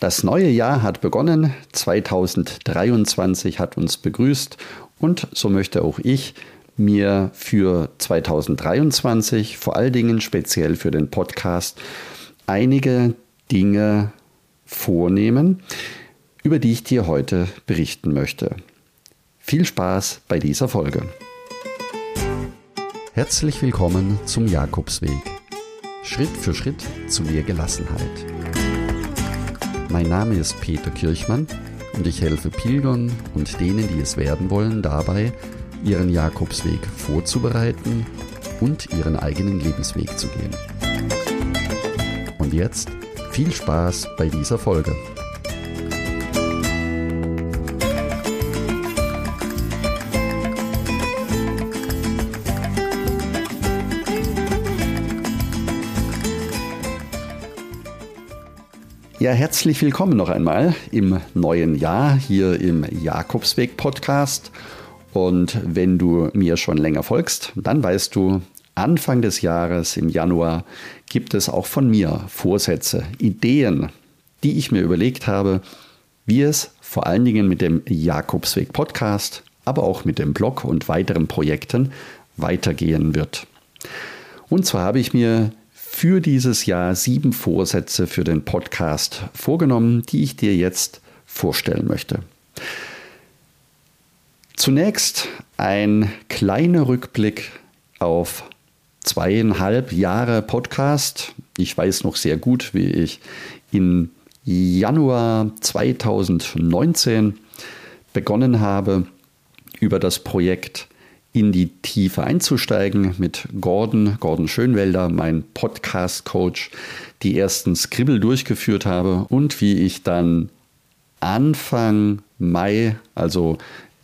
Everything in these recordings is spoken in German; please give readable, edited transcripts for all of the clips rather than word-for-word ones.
Das neue Jahr hat begonnen, 2023 hat uns begrüßt und so möchte auch ich mir für 2023, vor allen Dingen speziell für den Podcast, einige Dinge vornehmen, über die ich dir heute berichten möchte. Viel Spaß bei dieser Folge. Herzlich willkommen zum Jakobsweg. Schritt für Schritt zu mehr Gelassenheit. Mein Name ist Peter Kirchmann und ich helfe Pilgern und denen, die es werden wollen, dabei, ihren Jakobsweg vorzubereiten und ihren eigenen Lebensweg zu gehen. Und jetzt viel Spaß bei dieser Folge. Ja, herzlich willkommen noch einmal im neuen Jahr hier im Jakobsweg-Podcast. Und wenn du mir schon länger folgst, dann weißt du, Anfang des Jahres, im Januar, gibt es auch von mir Vorsätze, Ideen, die ich mir überlegt habe, wie es vor allen Dingen mit dem Jakobsweg-Podcast, aber auch mit dem Blog und weiteren Projekten weitergehen wird. Und zwar habe ich mir für dieses Jahr 7 Vorsätze für den Podcast vorgenommen, die ich dir jetzt vorstellen möchte. Zunächst ein kleiner Rückblick auf 2,5 Jahre Podcast. Ich weiß noch sehr gut, wie ich im Januar 2019 begonnen habe, über das Projekt in die Tiefe einzusteigen mit Gordon Schönwelder, mein Podcast-Coach, die ersten Skribbel durchgeführt habe und wie ich dann Anfang Mai, also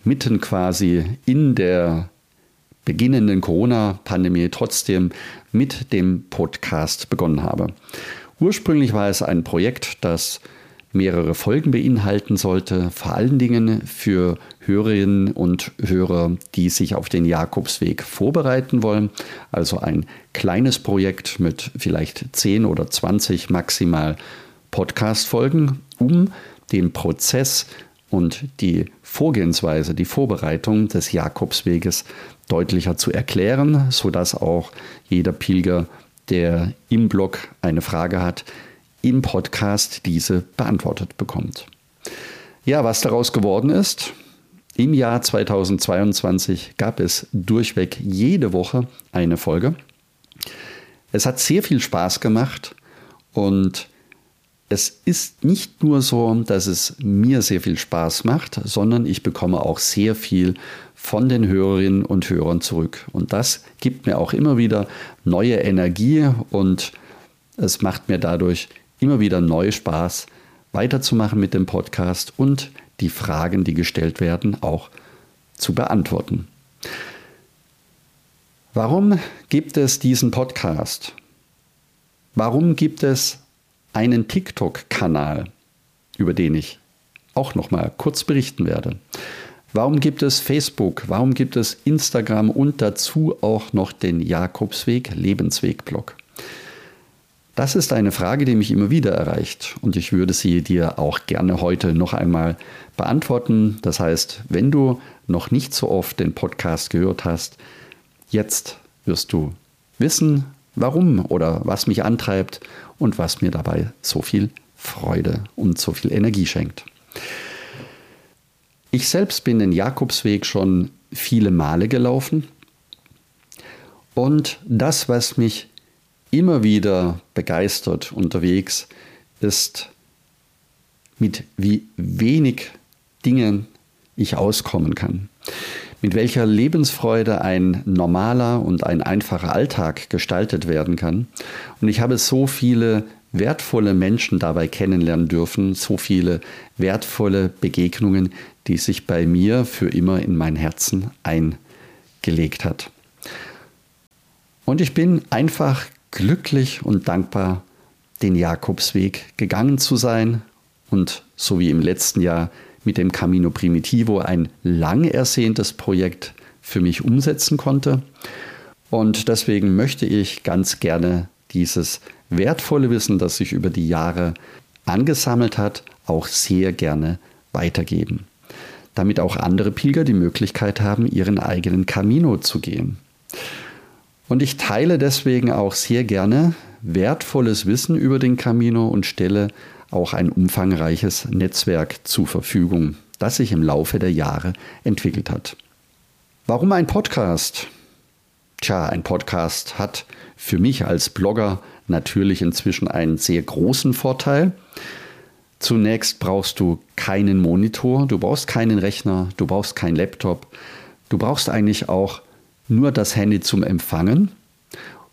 mitten quasi in der beginnenden Corona-Pandemie trotzdem mit dem Podcast begonnen habe. Ursprünglich war es ein Projekt, das mehrere Folgen beinhalten sollte, vor allen Dingen für Hörerinnen und Hörer, die sich auf den Jakobsweg vorbereiten wollen. Also ein kleines Projekt mit vielleicht 10 oder 20 maximal Podcast-Folgen, um den Prozess und die Vorgehensweise, die Vorbereitung des Jakobsweges deutlicher zu erklären, sodass auch jeder Pilger, der im Blog eine Frage hat, im Podcast diese beantwortet bekommt. Ja, was daraus geworden ist? Im Jahr 2022 gab es durchweg jede Woche eine Folge. Es hat sehr viel Spaß gemacht und es ist nicht nur so, dass es mir sehr viel Spaß macht, sondern ich bekomme auch sehr viel von den Hörerinnen und Hörern zurück. Und das gibt mir auch immer wieder neue Energie und es macht mir dadurch immer wieder neu Spaß, weiterzumachen mit dem Podcast und die Fragen, die gestellt werden, auch zu beantworten. Warum gibt es diesen Podcast? Warum gibt es einen TikTok-Kanal, über den ich auch noch mal kurz berichten werde. Warum gibt es Facebook? Warum gibt es Instagram und dazu auch noch den Jakobsweg-Lebensweg-Blog? Das ist eine Frage, die mich immer wieder erreicht und ich würde sie dir auch gerne heute noch einmal beantworten. Das heißt, wenn du noch nicht so oft den Podcast gehört hast, jetzt wirst du wissen, warum oder was mich antreibt und was mir dabei so viel Freude und so viel Energie schenkt. Ich selbst bin den Jakobsweg schon viele Male gelaufen und das, was mich immer wieder begeistert unterwegs, ist, mit wie wenig Dingen ich auskommen kann. Mit welcher Lebensfreude ein normaler und ein einfacher Alltag gestaltet werden kann. Und ich habe so viele wertvolle Menschen dabei kennenlernen dürfen, so viele wertvolle Begegnungen, die sich bei mir für immer in mein Herzen eingelegt hat. Und ich bin einfach glücklich und dankbar, den Jakobsweg gegangen zu sein und so wie im letzten Jahr mit dem Camino Primitivo ein lang ersehntes Projekt für mich umsetzen konnte. Und deswegen möchte ich ganz gerne dieses wertvolle Wissen, das ich über die Jahre angesammelt hat, auch sehr gerne weitergeben, damit auch andere Pilger die Möglichkeit haben, ihren eigenen Camino zu gehen. Und ich teile deswegen auch sehr gerne wertvolles Wissen über den Camino und stelle auch ein umfangreiches Netzwerk zur Verfügung, das sich im Laufe der Jahre entwickelt hat. Warum ein Podcast? Tja, ein Podcast hat für mich als Blogger natürlich inzwischen einen sehr großen Vorteil. Zunächst brauchst du keinen Monitor, du brauchst keinen Rechner, du brauchst keinen Laptop. Du brauchst eigentlich auch nur das Handy zum Empfangen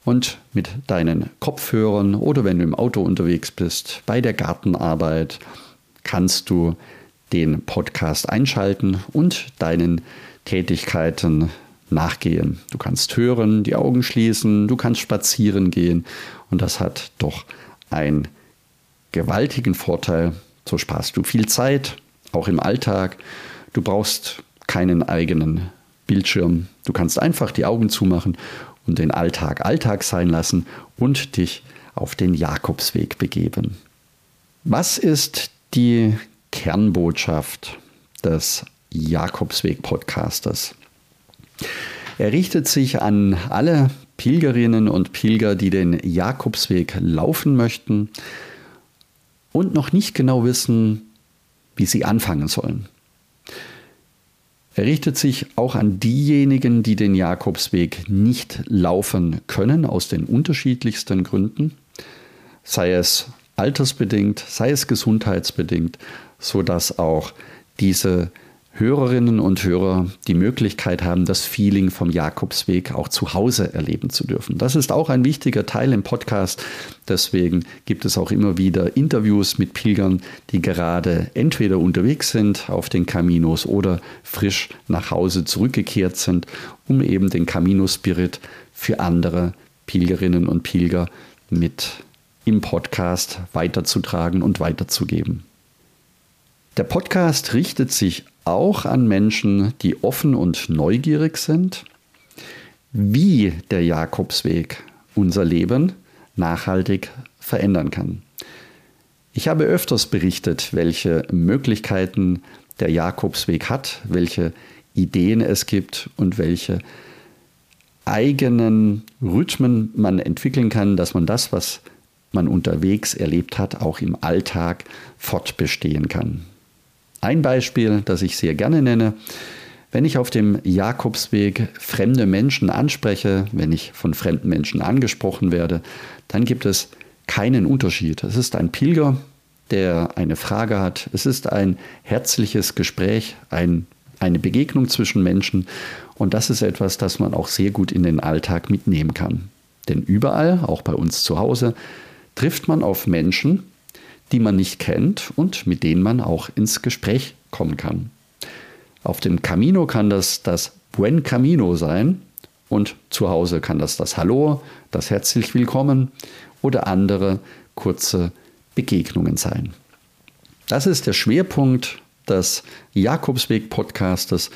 und mit deinen Kopfhörern oder wenn du im Auto unterwegs bist, bei der Gartenarbeit, kannst du den Podcast einschalten und deinen Tätigkeiten nachgehen. Du kannst hören, die Augen schließen, du kannst spazieren gehen und das hat doch einen gewaltigen Vorteil. So sparst du viel Zeit, auch im Alltag. Du brauchst keinen eigenen Bildschirm. Du kannst einfach die Augen zumachen und den Alltag sein lassen und dich auf den Jakobsweg begeben. Was ist die Kernbotschaft des Jakobsweg-Podcasters? Er richtet sich an alle Pilgerinnen und Pilger, die den Jakobsweg laufen möchten und noch nicht genau wissen, wie sie anfangen sollen. Er richtet sich auch an diejenigen, die den Jakobsweg nicht laufen können, aus den unterschiedlichsten Gründen, sei es altersbedingt, sei es gesundheitsbedingt, sodass auch diese Hörerinnen und Hörer die Möglichkeit haben, das Feeling vom Jakobsweg auch zu Hause erleben zu dürfen. Das ist auch ein wichtiger Teil im Podcast. Deswegen gibt es auch immer wieder Interviews mit Pilgern, die gerade entweder unterwegs sind auf den Caminos oder frisch nach Hause zurückgekehrt sind, um eben den Camino-Spirit für andere Pilgerinnen und Pilger mit im Podcast weiterzutragen und weiterzugeben. Der Podcast richtet sich auch an Menschen, die offen und neugierig sind, wie der Jakobsweg unser Leben nachhaltig verändern kann. Ich habe öfters berichtet, welche Möglichkeiten der Jakobsweg hat, welche Ideen es gibt und welche eigenen Rhythmen man entwickeln kann, dass man das, was man unterwegs erlebt hat, auch im Alltag fortbestehen kann. Ein Beispiel, das ich sehr gerne nenne, wenn ich auf dem Jakobsweg fremde Menschen anspreche, wenn ich von fremden Menschen angesprochen werde, dann gibt es keinen Unterschied. Es ist ein Pilger, der eine Frage hat. Es ist ein herzliches Gespräch, eine Begegnung zwischen Menschen. Und das ist etwas, das man auch sehr gut in den Alltag mitnehmen kann. Denn überall, auch bei uns zu Hause, trifft man auf Menschen, die man nicht kennt und mit denen man auch ins Gespräch kommen kann. Auf dem Camino kann das Buen Camino sein und zu Hause kann das Hallo, das Herzlich Willkommen oder andere kurze Begegnungen sein. Das ist der Schwerpunkt des Jakobsweg-Podcastes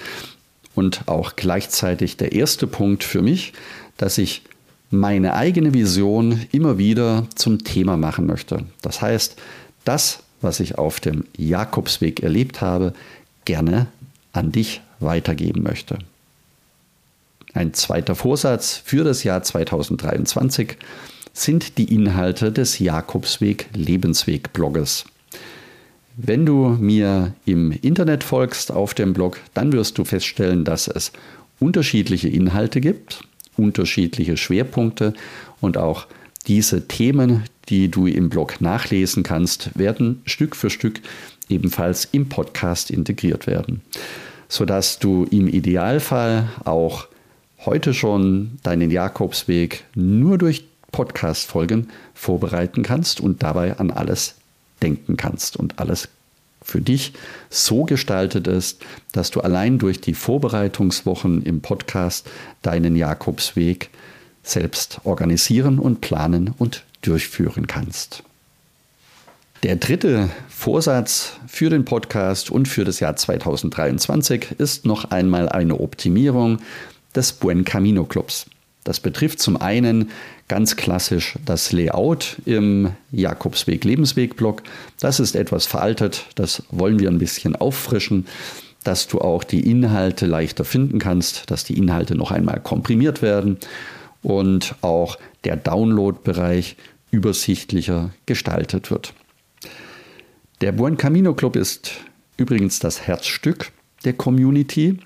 und auch gleichzeitig der erste Punkt für mich, dass ich meine eigene Vision immer wieder zum Thema machen möchte. Das heißt, das, was ich auf dem Jakobsweg erlebt habe, gerne an dich weitergeben möchte. Ein zweiter Vorsatz für das Jahr 2023 sind die Inhalte des Jakobsweg-Lebensweg-Blogges. Wenn du mir im Internet folgst auf dem Blog, dann wirst du feststellen, dass es unterschiedliche Inhalte gibt, unterschiedliche Schwerpunkte und auch diese Themen, die du im Blog nachlesen kannst, werden Stück für Stück ebenfalls im Podcast integriert werden, sodass du im Idealfall auch heute schon deinen Jakobsweg nur durch Podcast-Folgen vorbereiten kannst und dabei an alles denken kannst und alles für dich so gestaltet ist, dass du allein durch die Vorbereitungswochen im Podcast deinen Jakobsweg selbst organisieren und planen und durchführen kannst. Der dritte Vorsatz für den Podcast und für das Jahr 2023 ist noch einmal eine Optimierung des Buen Camino Clubs. Das betrifft zum einen ganz klassisch das Layout im Jakobsweg-Lebensweg-Blog. Das ist etwas veraltet, das wollen wir ein bisschen auffrischen, dass du auch die Inhalte leichter finden kannst, dass die Inhalte noch einmal komprimiert werden und auch der Download-Bereich übersichtlicher gestaltet wird. Der Buen Camino Club ist übrigens das Herzstück der Community.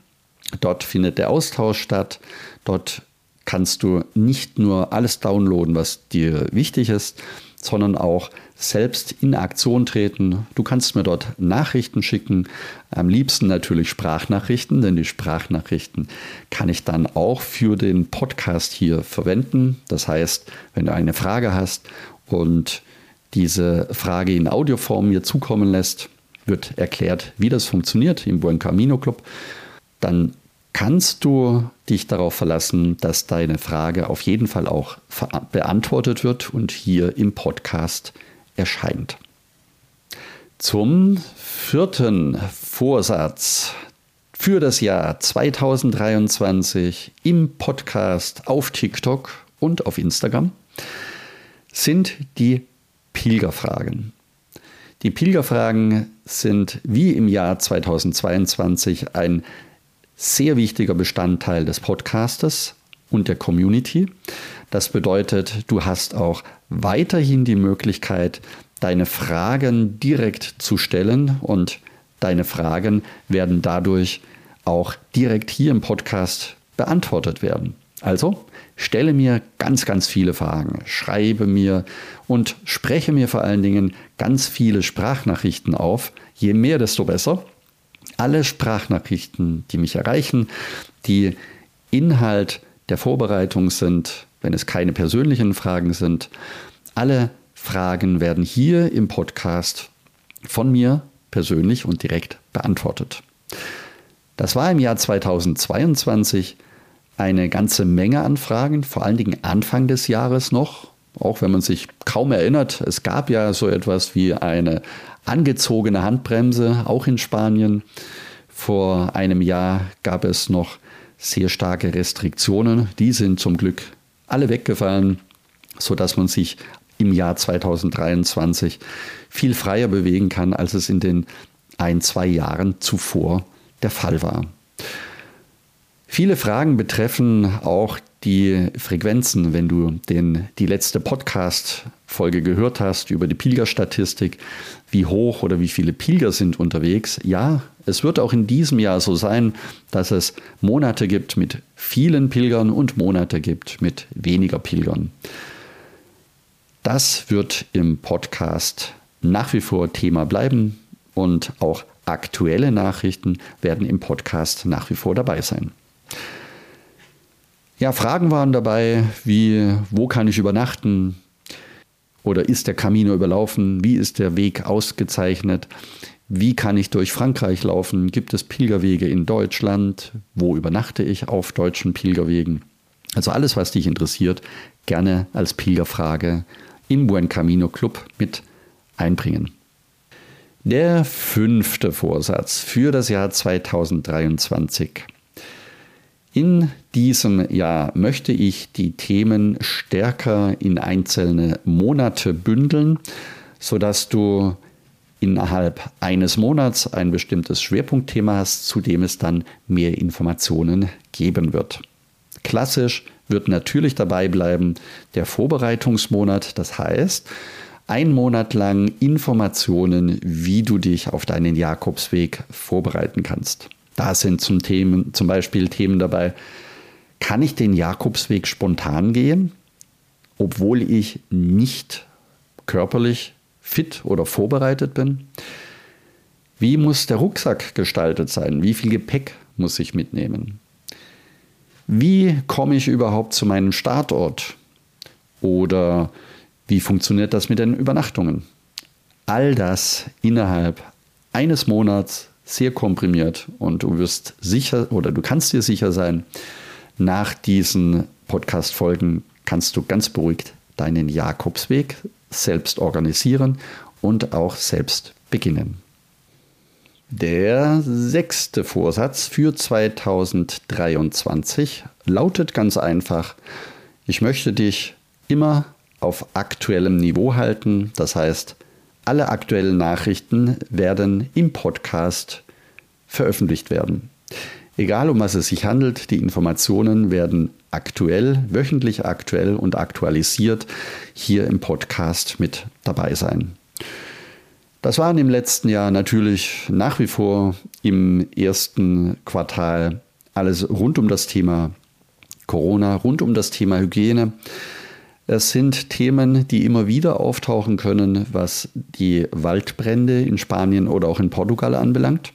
Dort findet der Austausch statt, dort kannst du nicht nur alles downloaden, was dir wichtig ist, sondern auch selbst in Aktion treten. Du kannst mir dort Nachrichten schicken, am liebsten natürlich Sprachnachrichten, denn die Sprachnachrichten kann ich dann auch für den Podcast hier verwenden. Das heißt, wenn du eine Frage hast und diese Frage in Audioform mir zukommen lässt, wird erklärt, wie das funktioniert im Buen Camino Club, dann kannst du dich darauf verlassen, dass deine Frage auf jeden Fall auch beantwortet wird und hier im Podcast erscheint. Zum vierten Vorsatz für das Jahr 2023 im Podcast, auf TikTok und auf Instagram sind die Pilgerfragen. Die Pilgerfragen sind wie im Jahr 2022 ein sehr wichtiger Bestandteil des Podcastes und der Community. Das bedeutet, du hast auch weiterhin die Möglichkeit, deine Fragen direkt zu stellen, und deine Fragen werden dadurch auch direkt hier im Podcast beantwortet werden. Also stelle mir ganz, ganz viele Fragen, schreibe mir und spreche mir vor allen Dingen ganz viele Sprachnachrichten auf. Je mehr, desto besser. Alle Sprachnachrichten, die mich erreichen, die Inhalt der Vorbereitung sind, wenn es keine persönlichen Fragen sind, alle Fragen werden hier im Podcast von mir persönlich und direkt beantwortet. Das war im Jahr 2022 eine ganze Menge an Fragen, vor allen Dingen Anfang des Jahres noch, auch wenn man sich kaum erinnert. Es gab ja so etwas wie eine angezogene Handbremse, auch in Spanien. Vor einem Jahr gab es noch sehr starke Restriktionen. Die sind zum Glück alle weggefallen, sodass man sich im Jahr 2023 viel freier bewegen kann, als es in den 1-2 Jahren zuvor der Fall war. Viele Fragen betreffen auch die Frequenzen. Wenn du die letzte Podcast-Folge gehört hast über die Pilgerstatistik, wie hoch oder wie viele Pilger sind unterwegs. Ja, es wird auch in diesem Jahr so sein, dass es Monate gibt mit vielen Pilgern und Monate gibt mit weniger Pilgern. Das wird im Podcast nach wie vor Thema bleiben, und auch aktuelle Nachrichten werden im Podcast nach wie vor dabei sein. Ja, Fragen waren dabei wie: Wo kann ich übernachten? Oder ist der Camino überlaufen? Wie ist der Weg ausgezeichnet? Wie kann ich durch Frankreich laufen? Gibt es Pilgerwege in Deutschland? Wo übernachte ich auf deutschen Pilgerwegen? Also alles, was dich interessiert, gerne als Pilgerfrage im Buen Camino Club mit einbringen. Der fünfte Vorsatz für das Jahr 2023. In diesem Jahr möchte ich die Themen stärker in einzelne Monate bündeln, sodass du innerhalb eines Monats ein bestimmtes Schwerpunktthema hast, zu dem es dann mehr Informationen geben wird. Klassisch wird natürlich dabei bleiben der Vorbereitungsmonat, das heißt, ein Monat lang Informationen, wie du dich auf deinen Jakobsweg vorbereiten kannst. Da sind zum Beispiel Themen dabei: Kann ich den Jakobsweg spontan gehen, obwohl ich nicht körperlich fit oder vorbereitet bin? Wie muss der Rucksack gestaltet sein? Wie viel Gepäck muss ich mitnehmen? Wie komme ich überhaupt zu meinem Startort? Oder wie funktioniert das mit den Übernachtungen? All das innerhalb eines Monats, sehr komprimiert, und du kannst dir sicher sein, nach diesen Podcast-Folgen kannst du ganz beruhigt deinen Jakobsweg selbst organisieren und auch selbst beginnen. Der sechste Vorsatz für 2023 lautet ganz einfach: Ich möchte dich immer auf aktuellem Niveau halten. Das heißt, alle aktuellen Nachrichten werden im Podcast veröffentlicht werden. Egal, um was es sich handelt, die Informationen werden aktuell, wöchentlich aktuell und aktualisiert hier im Podcast mit dabei sein. Das waren im letzten Jahr natürlich nach wie vor im ersten Quartal alles rund um das Thema Corona, rund um das Thema Hygiene. Es sind Themen, die immer wieder auftauchen können, was die Waldbrände in Spanien oder auch in Portugal anbelangt.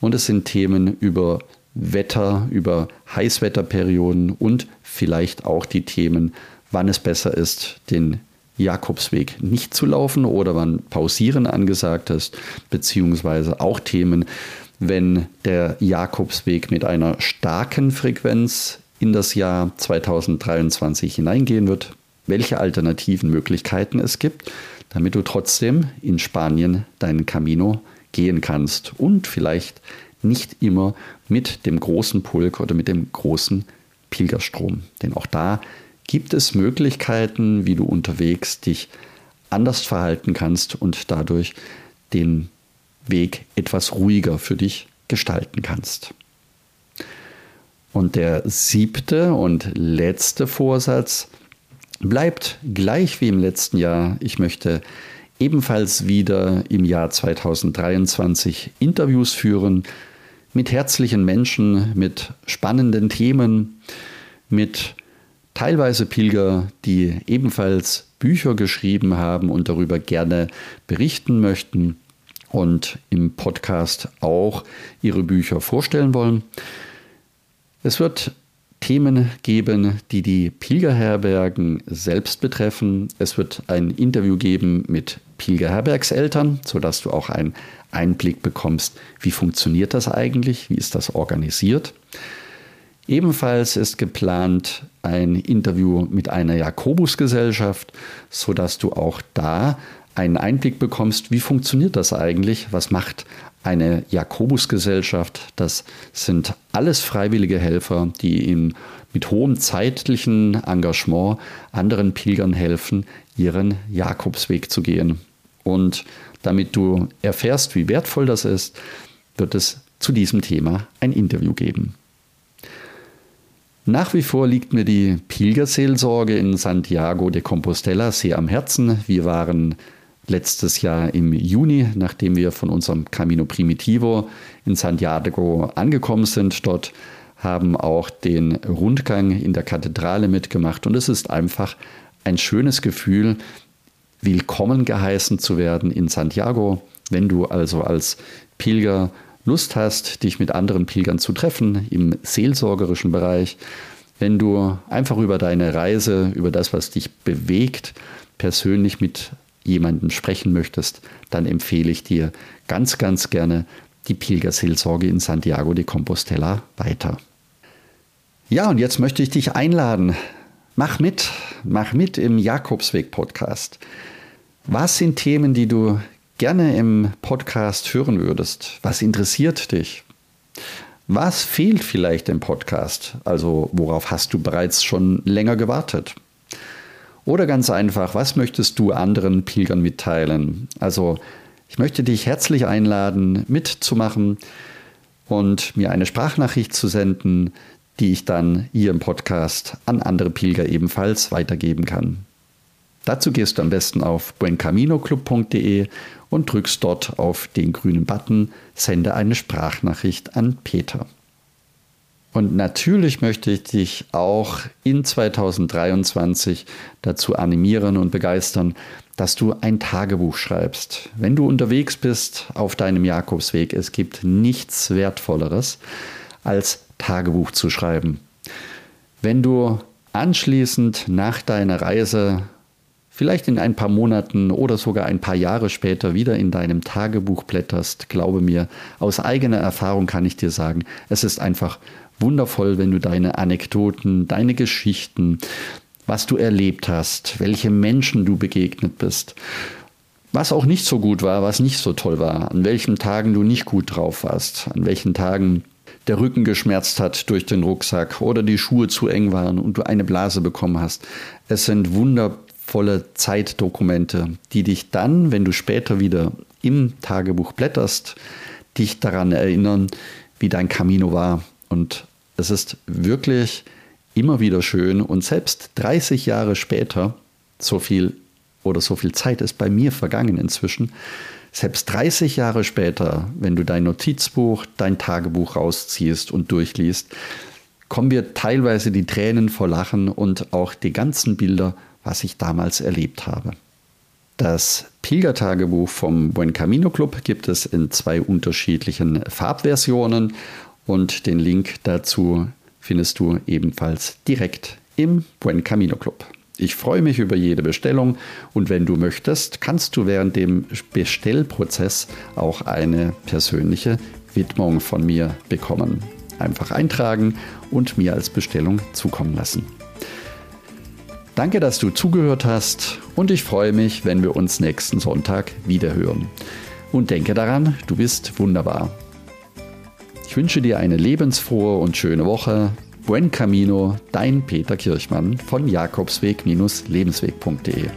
Und es sind Themen über Wetter, über Heißwetterperioden und vielleicht auch die Themen, wann es besser ist, den Jakobsweg nicht zu laufen oder wann Pausieren angesagt ist, beziehungsweise auch Themen, wenn der Jakobsweg mit einer starken Frequenz in das Jahr 2023 hineingehen wird, welche alternativen Möglichkeiten es gibt, damit du trotzdem in Spanien deinen Camino gehen kannst und vielleicht nicht immer mit dem großen Pulk oder mit dem großen Pilgerstrom. Denn auch da gibt es Möglichkeiten, wie du unterwegs dich anders verhalten kannst und dadurch den Weg etwas ruhiger für dich gestalten kannst. Und der 7. und letzte Vorsatz bleibt gleich wie im letzten Jahr. Ich möchte ebenfalls wieder im Jahr 2023 Interviews führen mit herzlichen Menschen, mit spannenden Themen, mit teilweise Pilger, die ebenfalls Bücher geschrieben haben und darüber gerne berichten möchten und im Podcast auch ihre Bücher vorstellen wollen. Es wird Themen geben, die die Pilgerherbergen selbst betreffen. Es wird ein Interview geben mit Pilgerherbergseltern, sodass du auch einen Einblick bekommst, wie funktioniert das eigentlich, wie ist das organisiert. Ebenfalls ist geplant ein Interview mit einer Jakobusgesellschaft, sodass du auch da einen Einblick bekommst, wie funktioniert das eigentlich, was macht eine Jakobusgesellschaft. Das sind alles freiwillige Helfer, die mit hohem zeitlichen Engagement anderen Pilgern helfen, ihren Jakobsweg zu gehen. Und damit du erfährst, wie wertvoll das ist, wird es zu diesem Thema ein Interview geben. Nach wie vor liegt mir die Pilgerseelsorge in Santiago de Compostela sehr am Herzen. Wir waren letztes Jahr im Juni, nachdem wir von unserem Camino Primitivo in Santiago angekommen sind. Dort haben auch den Rundgang in der Kathedrale mitgemacht. Und es ist einfach ein schönes Gefühl, willkommen geheißen zu werden in Santiago. Wenn du also als Pilger Lust hast, dich mit anderen Pilgern zu treffen im seelsorgerischen Bereich, wenn du einfach über deine Reise, über das, was dich bewegt, persönlich mit jemandem sprechen möchtest, dann empfehle ich dir ganz, ganz gerne die Pilgerseelsorge in Santiago de Compostela weiter. Ja, und jetzt möchte ich dich einladen. Mach mit im Jakobsweg-Podcast. Was sind Themen, die du gerne im Podcast hören würdest? Was interessiert dich? Was fehlt vielleicht im Podcast? Also worauf hast du bereits schon länger gewartet? Oder ganz einfach, was möchtest du anderen Pilgern mitteilen? Also ich möchte dich herzlich einladen, mitzumachen und mir eine Sprachnachricht zu senden, die ich dann hier im Podcast an andere Pilger ebenfalls weitergeben kann. Dazu gehst du am besten auf buencaminoclub.de und drückst dort auf den grünen Button Sende eine Sprachnachricht an Peter. Und natürlich möchte ich dich auch in 2023 dazu animieren und begeistern, dass du ein Tagebuch schreibst. Wenn du unterwegs bist auf deinem Jakobsweg, es gibt nichts Wertvolleres, als Tagebuch zu schreiben. Wenn du anschließend nach deiner Reise, vielleicht in ein paar Monaten oder sogar ein paar Jahre später wieder in deinem Tagebuch blätterst, glaube mir, aus eigener Erfahrung kann ich dir sagen, es ist einfach wundervoll, wenn du deine Anekdoten, deine Geschichten, was du erlebt hast, welche Menschen du begegnet bist, was auch nicht so gut war, was nicht so toll war, an welchen Tagen du nicht gut drauf warst, an welchen Tagen der Rücken geschmerzt hat durch den Rucksack oder die Schuhe zu eng waren und du eine Blase bekommen hast. Es sind wundervolle Zeitdokumente, die dich dann, wenn du später wieder im Tagebuch blätterst, dich daran erinnern, wie dein Camino war. Und es ist wirklich immer wieder schön. Und selbst 30 Jahre später, so viel Zeit ist bei mir vergangen inzwischen, selbst 30 Jahre später, wenn du dein Notizbuch, dein Tagebuch rausziehst und durchliest, kommen dir teilweise die Tränen vor Lachen und auch die ganzen Bilder, was ich damals erlebt habe. Das Pilgertagebuch vom Buen Camino Club gibt es in 2 unterschiedlichen Farbversionen und den Link dazu findest du ebenfalls direkt im Buen Camino Club. Ich freue mich über jede Bestellung und wenn du möchtest, kannst du während dem Bestellprozess auch eine persönliche Widmung von mir bekommen. Einfach eintragen und mir als Bestellung zukommen lassen. Danke, dass du zugehört hast und ich freue mich, wenn wir uns nächsten Sonntag wiederhören. Und denke daran, du bist wunderbar. Ich wünsche dir eine lebensfrohe und schöne Woche. Buen Camino, dein Peter Kirchmann von Jakobsweg-Lebensweg.de